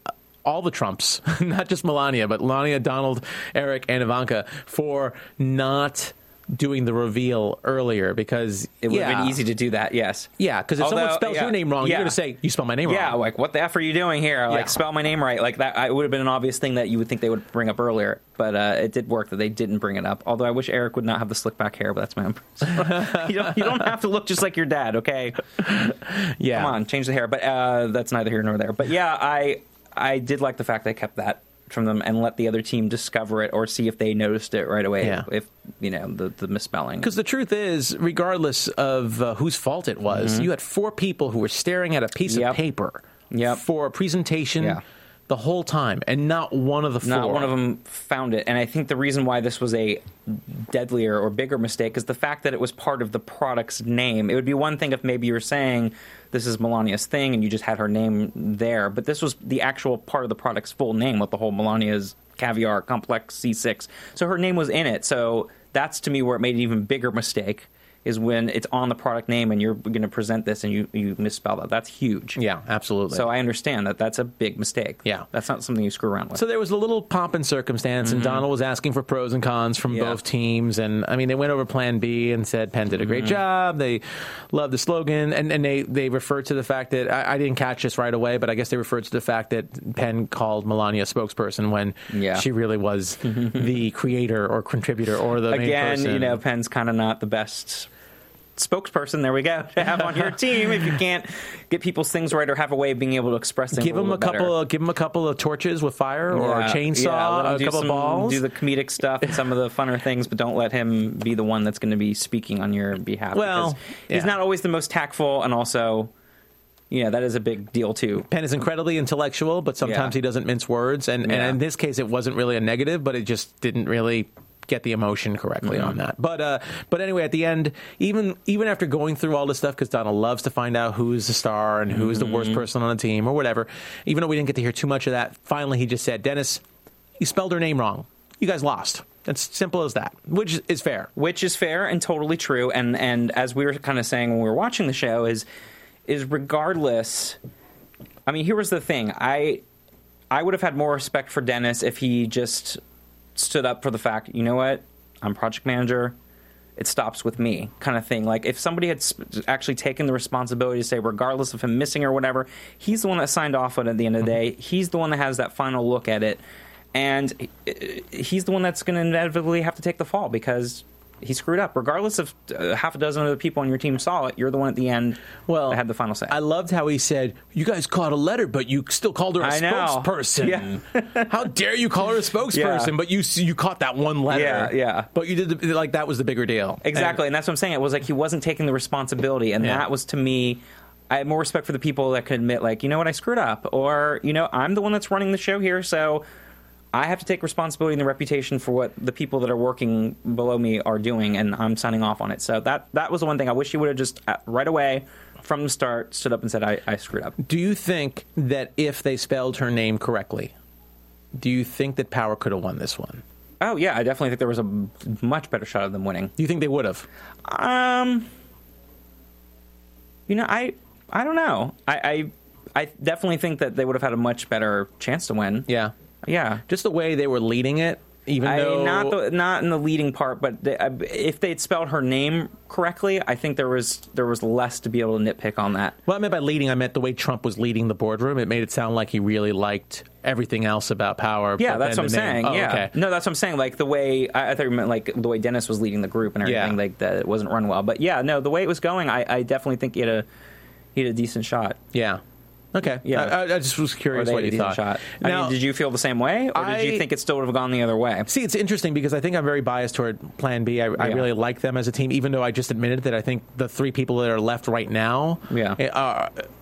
all the Trumps, not just Melania, but Melania, Donald, Eric, and Ivanka for not doing the reveal earlier, because it would have been easy to do that, yes. Yeah, because if someone spells your name wrong, you're going to say, you spell my name wrong. Yeah, like, what the F are you doing here? Like, spell my name right. Like, that, it would have been an obvious thing that you would think they would bring up earlier, but it did work that they didn't bring it up. Although I wish Eric would not have the slick back hair, but that's my own personal. you don't have to look just like your dad, okay? Yeah. Come on, change the hair. But that's neither here nor there. But yeah, I did like the fact they kept that from them and let the other team discover it or see if they noticed it right away, if you know, the misspelling. Because the truth is, regardless of whose fault it was, you had four people who were staring at a piece of paper for a presentation the whole time, and not one of the four. Not one of them found it. And I think the reason why this was a deadlier or bigger mistake is the fact that it was part of the product's name. It would be one thing if maybe you were saying this is Melania's thing and you just had her name there, but this was the actual part of the product's full name with the whole Melania's Caviar Complex C6. So her name was in it. So that's, to me, where it made an even bigger mistake, is when it's on the product name and you're going to present this and you misspell that. That's huge. Yeah, absolutely. So I understand that that's a big mistake. Yeah. That's not something you screw around with. So there was a little pomp and circumstance, and Donald was asking for pros and cons from both teams. And, I mean, they went over Plan B and said Penn did a great job. They loved the slogan. And they referred to the fact that, I didn't catch this right away, but I guess they referred to the fact that Penn called Melania a spokesperson when she really was the creator or contributor or the main person. Again, you know, Penn's kind of not the best spokesperson, there we go, to have on your team if you can't get people's things right or have a way of being able to express things. Give them a couple of torches with fire or a chainsaw, a couple of balls. Do the comedic stuff and some of the funner things, but don't let him be the one that's going to be speaking on your behalf. Well, he's not always the most tactful, and also, yeah, that is a big deal, too. Penn is incredibly intellectual, but sometimes he doesn't mince words, and in this case it wasn't really a negative, but it just didn't really get the emotion correctly on that. But anyway, at the end, even after going through all this stuff, because Donald loves to find out who's the star and who's the worst person on the team or whatever, even though we didn't get to hear too much of that, finally he just said, Dennis, you spelled her name wrong. You guys lost. It's simple as that, which is fair. Which is fair and totally true. And as we were kind of saying when we were watching the show, is regardless, I mean, here was the thing. I would have had more respect for Dennis if he just stood up for the fact, you know what, I'm project manager, it stops with me, kind of thing. Like, if somebody had actually taken the responsibility to say, regardless of him missing or whatever, he's the one that signed off on it at the end of the day. He's the one that has that final look at it. And he's the one that's going to inevitably have to take the fall because he screwed up. Regardless of half a dozen other people on your team saw it, you're the one at the end that had the final say. I loved how he said, you guys caught a letter, but you still called her a spokesperson. Yeah. How dare you call her a spokesperson, but you caught that one letter. Yeah, yeah. But you did, like, that was the bigger deal. Exactly, and that's what I'm saying. It was like he wasn't taking the responsibility, and that was, to me, I have more respect for the people that could admit, like, you know what, I screwed up, or, you know, I'm the one that's running the show here, so I have to take responsibility and the reputation for what the people that are working below me are doing, and I'm signing off on it. So that was the one thing I wish he would have just right away from the start stood up and said, I screwed up. Do you think that if they spelled her name correctly, do you think that Power could have won this one? Oh, yeah. I definitely think there was a much better shot of them winning. Do you think they would have? You know, I don't know. I definitely think that they would have had a much better chance to win. Yeah. Yeah, just the way they were leading it, even though not in the leading part, but if they'd spelled her name correctly, I think there was less to be able to nitpick on that. Well, I meant by leading, I meant the way Trump was leading the boardroom. It made it sound like he really liked everything else about Power. Yeah, that's what I'm saying. Oh, yeah, okay. No, that's what I'm saying. Like the way I thought you meant, like the way Dennis was leading the group and everything, like that it wasn't run well. But yeah, no, the way it was going, I definitely think he had a decent shot. Yeah. Okay. Yeah. I just was curious what you thought. Shot. Now, I mean, did you feel the same way, or did you think it still would have gone the other way? See, it's interesting because I think I'm very biased toward Plan B. I really like them as a team, even though I just admitted that I think the three people that are left right now,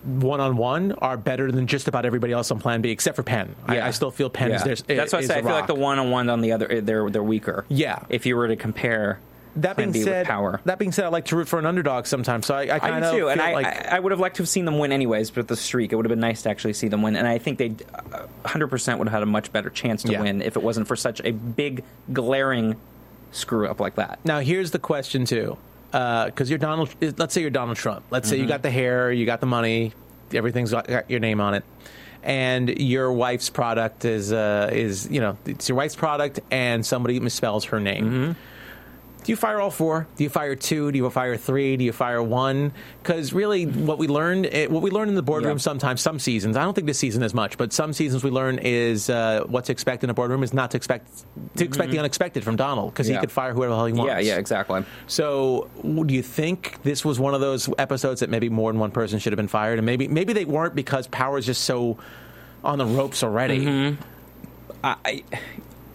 one-on-one, are better than just about everybody else on Plan B, except for Penn. Yeah. I still feel Penn is there. That's what I say. I feel like the one-on-one on the other, they're weaker. Yeah. If you were to compare. That being said, I like to root for an underdog sometimes, so I kind of feel like I would have liked to have seen them win anyways, but the streak, it would have been nice to actually see them win, and I think they 100% would have had a much better chance to win if it wasn't for such a big, glaring screw up like that. Now, here's the question, too, because you're Donald. Let's say you're Donald Trump. Let's say you got the hair, you got the money, everything's got your name on it. And your wife's product is you know, it's your wife's product, and somebody misspells her name. Mm-hmm. Do you fire all four? Do you fire two? Do you fire three? Do you fire one? Because really, what we learned in the boardroom sometimes, some seasons, I don't think this season as much, but some seasons we learn is what to expect in a boardroom is not to expect the unexpected from Donald, because he could fire whoever the hell he wants. Yeah, exactly. So, do you think this was one of those episodes that maybe more than one person should have been fired, and maybe they weren't because power is just so on the ropes already? Mm-hmm. I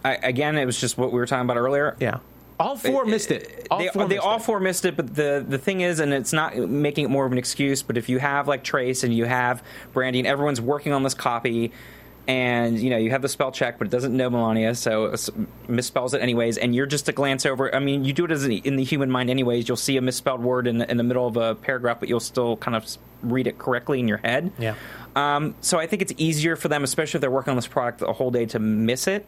again, it was just what we were talking about earlier. Yeah. All four missed it. All four missed it, but the thing is, and it's not making it more of an excuse, but if you have, like, Trace and you have Brandi and everyone's working on this copy, and, you know, you have the spell check, but it doesn't know Melania, so misspells it anyways, and you're just a glance over. I mean, you do it in the human mind anyways. You'll see a misspelled word in the middle of a paragraph, but you'll still kind of read it correctly in your head. Yeah. So I think it's easier for them, especially if they're working on this product the whole day, to miss it.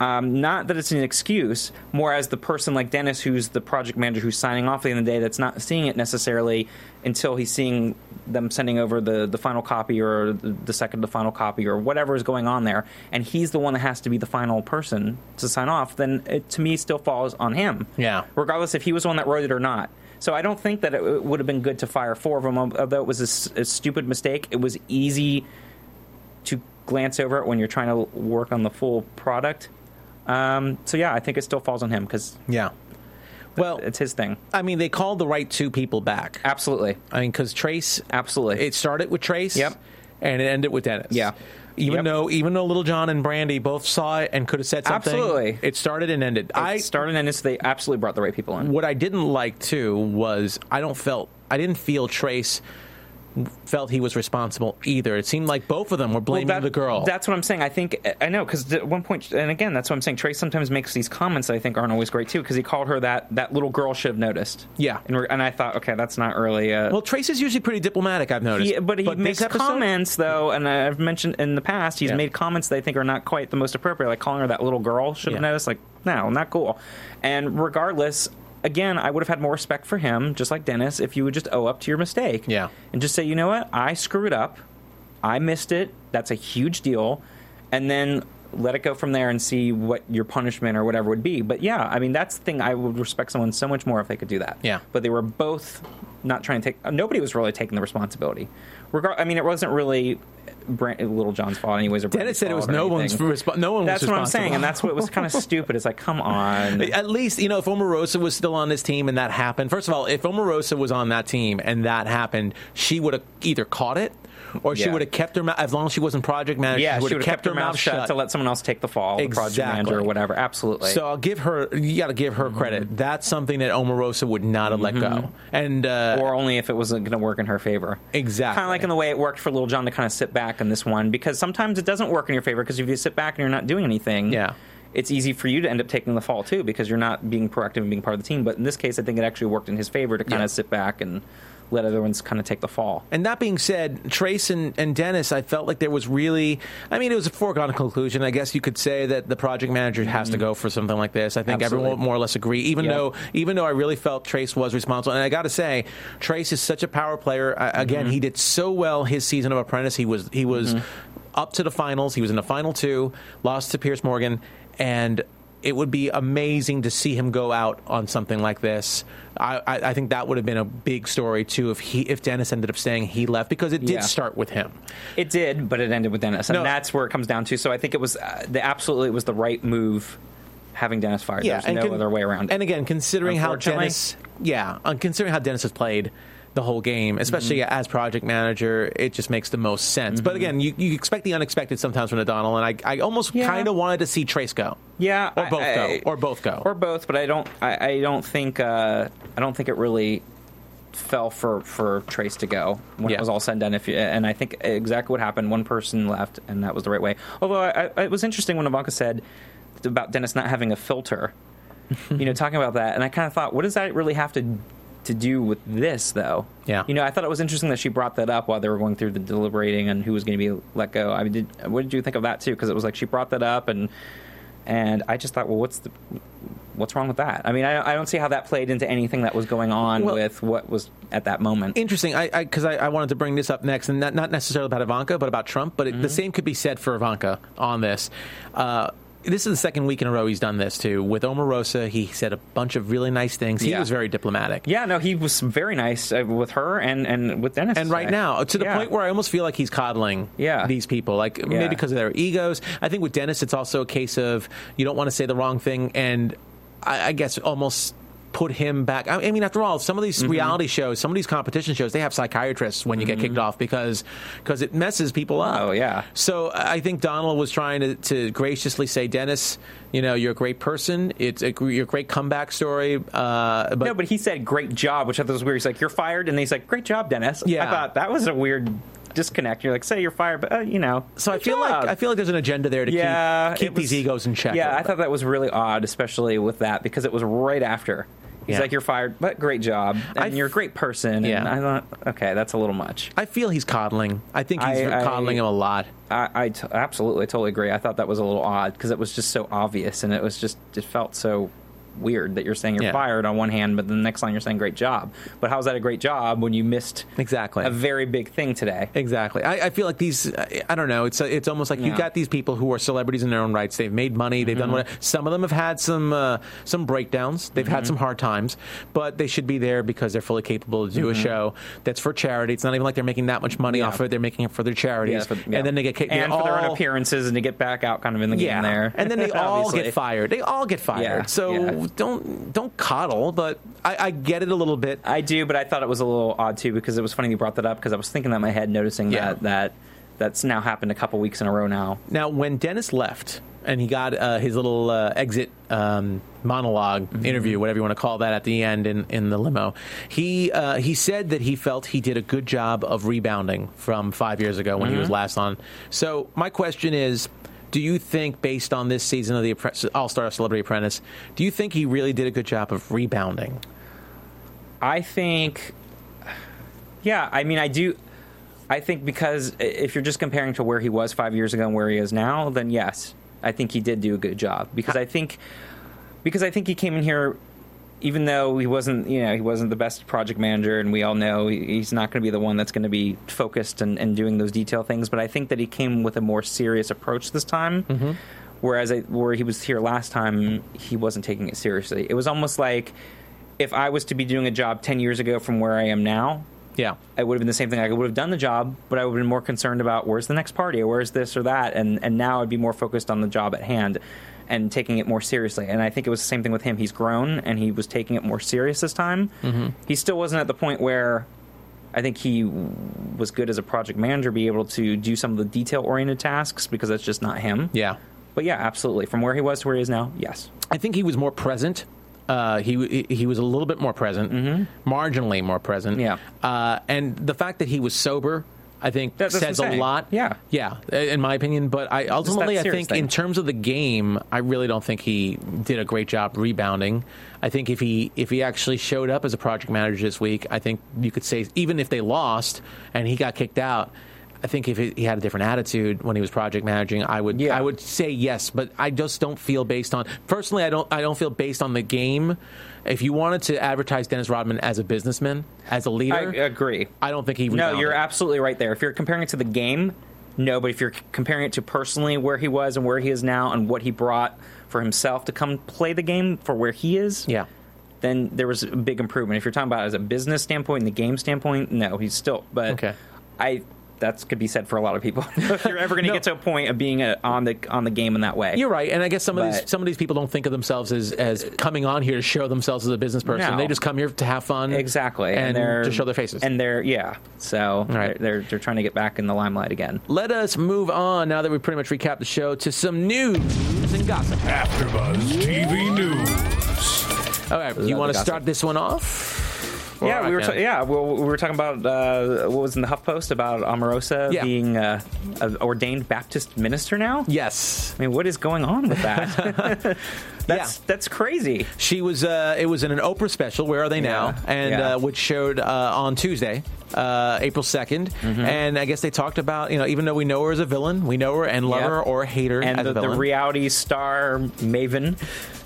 Not that it's an excuse, more as the person like Dennis, who's the project manager who's signing off at the end of the day, that's not seeing it necessarily until he's seeing them sending over the final copy or the second to final copy or whatever is going on there, and he's the one that has to be the final person to sign off, then it, to me, still falls on him. Yeah. Regardless if he was the one that wrote it or not. So I don't think that it would have been good to fire four of them, although it was a stupid mistake. It was easy to glance over it when you're trying to work on the full product. So, I think it still falls on him because, well, it's his thing. I mean, they called the right two people back. Absolutely. I mean, because Trace. Absolutely. It started with Trace. Yep. And it ended with Dennis. Yeah. Even though Lil Jon and Brandi both saw it and could have said something. Absolutely. It started and ended. So they absolutely brought the right people in. What I didn't like, too, was I didn't feel Trace felt he was responsible either. It seemed like both of them were blaming the girl. That's what I'm saying. I think, I know, because at one point, and again, that's what I'm saying, Trace sometimes makes these comments that I think aren't always great, too, because he called her that little girl should have noticed. Yeah. And I thought, okay, that's not really... Well, Trace is usually pretty diplomatic, I've noticed. But he makes comments, though, and I've mentioned in the past, he's made comments that I think are not quite the most appropriate, like calling her that little girl should have noticed. Like, no, not cool. And regardless... Again, I would have had more respect for him, just like Dennis, if you would just owe up to your mistake. Yeah. And just say, you know what? I screwed up. I missed it. That's a huge deal. And then let it go from there and see what your punishment or whatever would be. But, yeah, I mean, that's the thing. I would respect someone so much more if they could do that. Yeah. But they were both not trying to take – nobody was really taking the responsibility. It wasn't really – Lil Jon's fault anyways. Dennis said it was no one was responsible. That's what I'm saying, and that's what was kind of stupid. It's like, come on. At least, you know, if Omarosa was still on this team and that happened, first of all, if Omarosa was on that team and that happened, she would have either caught it or she would have kept her mouth, as long as she wasn't project manager, she would have kept her mouth shut to let someone else take the fall, the project manager or whatever. Absolutely. So you got to give her credit. That's something that Omarosa would not have let go. And or only if it wasn't going to work in her favor. Exactly. Kind of like in the way it worked for Lil Jon to kind of sit back on this one, because sometimes it doesn't work in your favor, because if you sit back and you're not doing anything, it's easy for you to end up taking the fall too, because you're not being proactive and being part of the team. But in this case, I think it actually worked in his favor to kind of sit back and let other ones kind of take the fall. And that being said, Trace and Dennis, I felt like there was really, I mean, it was a foregone conclusion. I guess you could say that the project manager has to go for something like this. I think everyone would more or less agree, even though I really felt Trace was responsible. And I got to say, Trace is such a power player. Again, he did so well his season of Apprentice. He was up to the finals. He was in the final two, lost to Piers Morgan, and it would be amazing to see him go out on something like this. I think that would have been a big story, too, if Dennis ended up saying he left, because it did start with him. It did, but it ended with Dennis, and that's where it comes down to. So I think it was it was the right move having Dennis fired. Yeah, there's no other way around it. And again, considering how Dennis has played the whole game, especially as project manager, it just makes the most sense. But again, you expect the unexpected sometimes from a Donald, and I almost kind of wanted to see Trace go. Yeah, or both go, or both go, or both. But I don't think it really fell for Trace to go when it was all said and done. And I think exactly what happened: one person left, and that was the right way. Although it was interesting when Ivanka said about Dennis not having a filter, you know, talking about that, and I kind of thought, what does that really have to do with this, though? Yeah. You know, I thought it was interesting that she brought that up while they were going through the deliberating and who was going to be let go. I mean, what did you think of that, too? Because it was like she brought that up, and I just thought, well, what's the... what's wrong with that? I mean, I don't see how that played into anything that was going on with what was at that moment. Interesting, because I wanted to bring this up next, and not necessarily about Ivanka, but about Trump. But the same could be said for Ivanka on this. This is the second week in a row he's done this, too. With Omarosa, he said a bunch of really nice things. He was very diplomatic. Yeah, no, he was very nice with her and with Dennis. And right now, to the point where I almost feel like he's coddling these people, like maybe because of their egos. I think with Dennis, it's also a case of you don't want to say the wrong thing, and I guess almost put him back. I mean, after all, some of these reality shows, some of these competition shows, they have psychiatrists when you get kicked off because it messes people up. Oh, yeah. So I think Donald was trying to graciously say, Dennis, you know, you're a great person. It's your great comeback story. But he said great job, which I thought was weird. He's like, you're fired. And he's like, great job, Dennis. Yeah. I thought that was a weird disconnect. You're like, say you're fired, but you know. So I feel like there's an agenda there to keep these egos in check. Yeah, I thought that was really odd, especially with that, because it was right after. He's like, you're fired, but great job, and you're a great person. Yeah. And I thought, okay, that's a little much. I feel he's coddling. I think he's coddling him a lot. I totally agree. I thought that was a little odd because it was just so obvious, and it felt so weird that you're saying you're fired on one hand, but the next line you're saying great job. But how's that a great job when you missed a very big thing today? Exactly. I feel like these, I don't know, it's almost like you've got these people who are celebrities in their own rights. They've made money. They've done whatever. Some of them have had some breakdowns. They've had some hard times, but they should be there because they're fully capable to do a show that's for charity. It's not even like they're making that much money off of it. They're making it for their charities. Yeah, and then they get kicked. And for their own appearances and to get back out kind of in the game there. And then they all get fired. They all get fired. Yeah. So... Yeah. Don't coddle, but I get it a little bit. I do, but I thought it was a little odd, too, because it was funny you brought that up, because I was thinking that in my head, noticing that that's now happened a couple weeks in a row now. Now, when Dennis left and he got his little exit monologue interview, whatever you want to call that, at the end in the limo, he said that he felt he did a good job of rebounding from 5 years ago when he was last on. So my question is, do you think, based on this season of the All-Star Celebrity Apprentice, do you think he really did a good job of rebounding? I think, I mean, I do. I think because if you're just comparing to where he was 5 years ago and where he is now, then yes, I think he did do a good job. Because I think he came in here, even though he wasn't the best project manager, and we all know he's not going to be the one that's going to be focused and doing those detail things. But I think that he came with a more serious approach this time, whereas where he was here last time, he wasn't taking it seriously. It was almost like if I was to be doing a job 10 years ago from where I am now, it would have been the same thing. I would have done the job, but I would have been more concerned about where's the next party, or where's this or that, and now I'd be more focused on the job at hand and taking it more seriously. And I think it was the same thing with him. He's grown, and he was taking it more serious this time. He still wasn't at the point where I think he was good as a project manager, be able to do some of the detail-oriented tasks, because that's just not him. Yeah. But yeah, absolutely. From where he was to where he is now, yes. I think he was more present. He was a little bit more present, marginally more present. Yeah. And the fact that he was sober, I think, says a lot. Yeah, in my opinion. But I think in terms of the game, I really don't think he did a great job rebounding. I think if he actually showed up as a project manager this week, I think you could say, even if they lost and he got kicked out, I think if he had a different attitude when he was project managing, I would say yes, but I just don't feel personally I don't feel based on the game. If you wanted to advertise Dennis Rodman as a businessman, as a leader, I agree. I don't think he rebounded. No, you're absolutely right there. If you're comparing it to the game, no, but if you're comparing it to personally where he was and where he is now and what he brought for himself to come play the game for where he is, then there was a big improvement. If you're talking about it as a business standpoint and the game standpoint, no, he's still that could be said for a lot of people. If you're ever going to get to a point of being on the game in that way, you're right. And I guess some of these people don't think of themselves as coming on here to show themselves as a business person. No. They just come here to have fun, exactly, and to show their faces. And they're trying to get back in the limelight again. Let us move on now that we pretty much recapped the show to some news and gossip. AfterBuzz TV News. All right, you want to start this one off? Yeah, we were talking about what was in the HuffPost about Omarosa being an ordained Baptist minister now. Yes, I mean, what is going on with that? That's crazy. She was. It was in an Oprah special, Where Are They Now? Which showed on Tuesday, April 2nd. And I guess they talked about, even though we know her as a villain, we know her and love her or hate her as a villain. And the reality star maven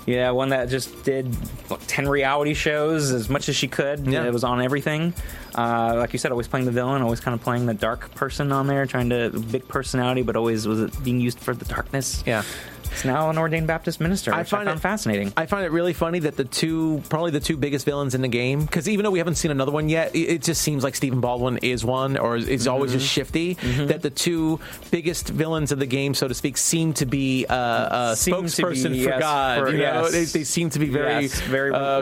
you know, one that just did like 10 reality shows as much as she could. Yeah. It was on everything. Like you said, always playing the villain, always kind of playing the dark person on there, trying to big personality, but always was it being used for the darkness. Yeah. It's now an ordained Baptist minister, which I found fascinating. I find it really funny that probably the two biggest villains in the game, because even though we haven't seen another one yet, it just seems like Stephen Baldwin is one, or is always just shifty, that the two biggest villains of the game, so to speak, seem to be a spokesperson for God. They seem to be very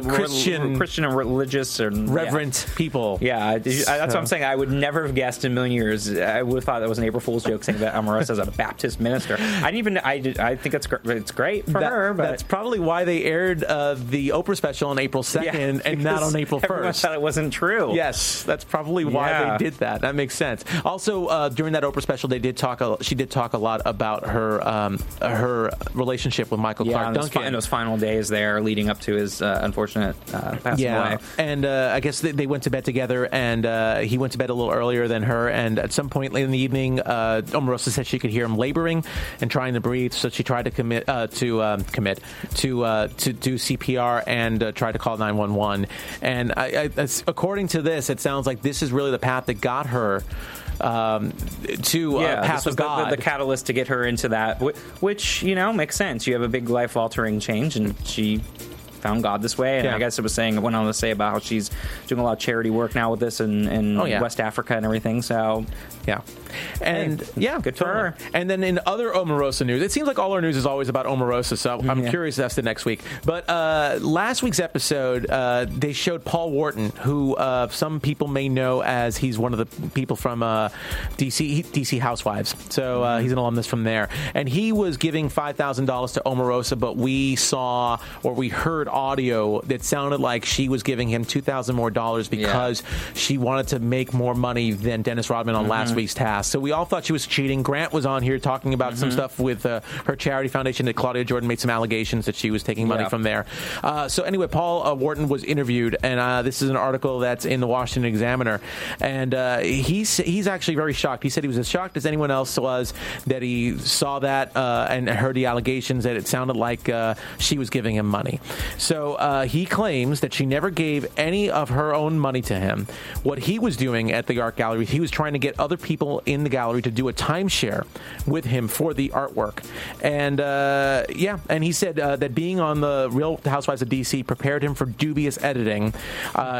Christian and religious and reverent people. Yeah, that's what I'm saying. I would never have guessed in a million years. I would have thought that was an April Fool's joke saying that Omarosa is a Baptist minister. I think it's great for her. But that's probably why they aired the Oprah special on April 2nd and not on April 1st. Everyone thought it wasn't true. Yes, that's probably why they did that. That makes sense. Also, during that Oprah special, she did talk a lot about her relationship with Michael Clark Duncan. In those final days there leading up to his unfortunate passing away. And I guess they went to bed together, and he went to bed a little earlier than her, and at some point late in the evening, Omarosa said she could hear him laboring and trying to breathe, so she tried to do CPR and try to call 911. And I, according to this, it sounds like this is really the path that got her to path of God. The catalyst to get her into that, which makes sense. You have a big life-altering change, and she found God this way, and I guess it was saying, it went on to say about how she's doing a lot of charity work now with this in West Africa and everything, so good for her. And then in other Omarosa news, it seems like all our news is always about Omarosa, so I'm curious if that's the next week, but last week's episode they showed Paul Wharton, who some people may know as he's one of the people from DC Housewives, so he's an alumnus from there, and he was giving $5,000 to Omarosa, but we heard audio that sounded like she was giving him $2,000 more because she wanted to make more money than Dennis Rodman on last week's task. So we all thought she was cheating. Grant was on here talking about some stuff with her charity foundation that Claudia Jordan made some allegations that she was taking money from there. So anyway, Paul Wharton was interviewed, and this is an article that's in the Washington Examiner, and he's actually very shocked. He said he was as shocked as anyone else was that he saw that and heard the allegations that it sounded like she was giving him money. So he claims that she never gave any of her own money to him. What he was doing at the art gallery, he was trying to get other people in the gallery to do a timeshare with him for the artwork. And and he said that being on the Real Housewives of D.C. prepared him for dubious editing.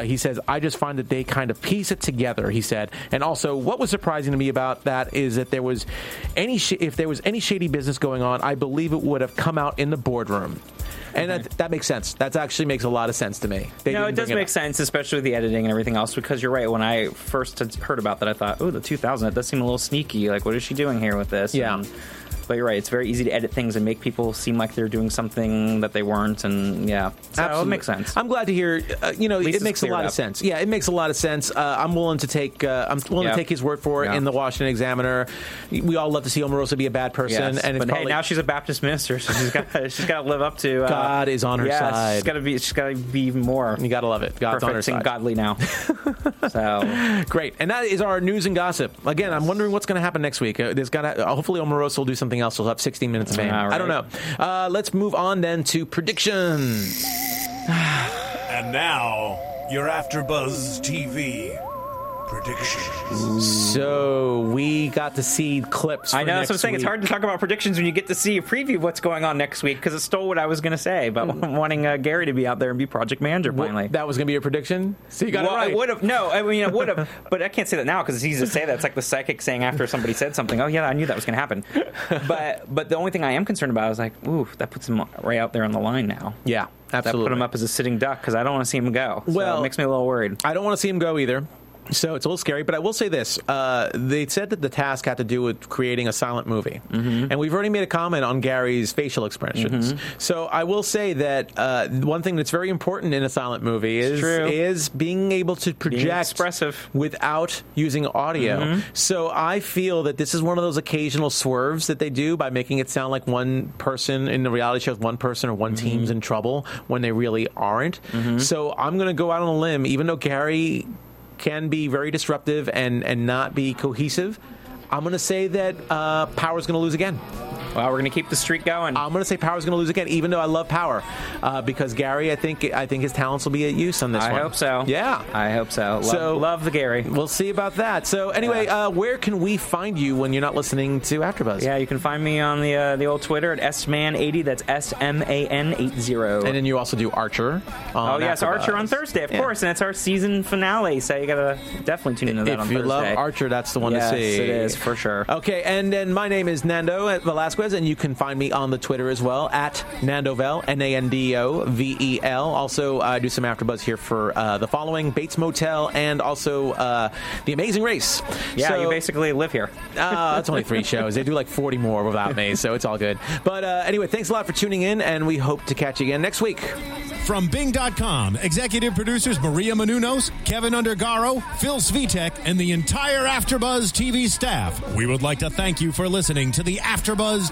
He says, I just find that they kind of piece it together, he said. And also, what was surprising to me about that is that there was if there was any shady business going on, I believe it would have come out in the boardroom. And that makes sense. That actually makes a lot of sense to me. It does make sense, especially with the editing and everything else, because you're right. When I first heard about that, I thought, the 2000, it does seem a little sneaky. Like, what is she doing here with this? Yeah. But you're right. It's very easy to edit things and make people seem like they're doing something that they weren't. And so absolutely. It makes sense. I'm glad to hear. It makes a lot of sense. Yeah, it makes a lot of sense. I'm willing to take. I'm willing to take his word for it in the Washington Examiner. We all love to see Omarosa be a bad person, and it's now she's a Baptist minister, so she's got to live up to. God is on her side. She's got to be even more. You got to love it. God's on her side. Godly now. So great, and that is our news and gossip. Again, I'm wondering what's going to happen next week. Hopefully Omarosa will do something else. We'll have 16 minutes of fame. Right. I don't know. Let's move on then to predictions. And now, your AfterBuzz TV predictions. So we got to see clips. I know, that's what I'm saying. It's hard to talk about predictions when you get to see a preview of what's going on next week, because it stole what I was going to say about wanting Gary to be out there and be project manager finally. That was going to be your prediction? So you got it right. I would have. No, I mean, I would have. But I can't say that now because it's easy to say that. It's like the psychic saying after somebody said something, oh, yeah, I knew that was going to happen. But the only thing I am concerned about is like, ooh, that puts him right out there on the line now. Yeah, absolutely. That put him up as a sitting duck because I don't want to see him go. Well, it makes me a little worried. I don't want to see him go either. So it's a little scary, but I will say this. They said that the task had to do with creating a silent movie. And we've already made a comment on Gary's facial expressions. So I will say that one thing that's very important in a silent movie is being able to project expressive without using audio. So I feel that this is one of those occasional swerves that they do by making it sound like one person in the reality shows, one person or one team's in trouble when they really aren't. So I'm going to go out on a limb, even though Gary can be very disruptive and not be cohesive, I'm going to say that Power's going to lose again. Well, we're going to keep the streak going. I'm going to say Power's going to lose again, even though I love Power, because Gary, I think his talents will be at use on this one. I hope so. Yeah. I hope so. Love the Gary. We'll see about that. So anyway, where can we find you when you're not listening to AfterBuzz? Yeah, you can find me on the old Twitter at sman80. That's sman80. And then you also do Archer. Yes, Archer on Thursday, of course, and it's our season finale, so you gotta definitely tune into that on Thursday. If you love Archer, that's the one to see. Yes, it is for sure. Okay, and then my name is Nando at Velasquez, and you can find me on the Twitter as well at Nandovel, Nandovel. Also, I do some AfterBuzz here for The Following, Bates Motel, and also The Amazing Race. Yeah, so, you basically live here. That's only 3 shows. They do like 40 more without me, so it's all good. But anyway, thanks a lot for tuning in, and we hope to catch you again next week. From Bing.com, executive producers Maria Menounos, Kevin Undergaro, Phil Svitek, and the entire AfterBuzz TV staff. We would like to thank you for listening to the AfterBuzz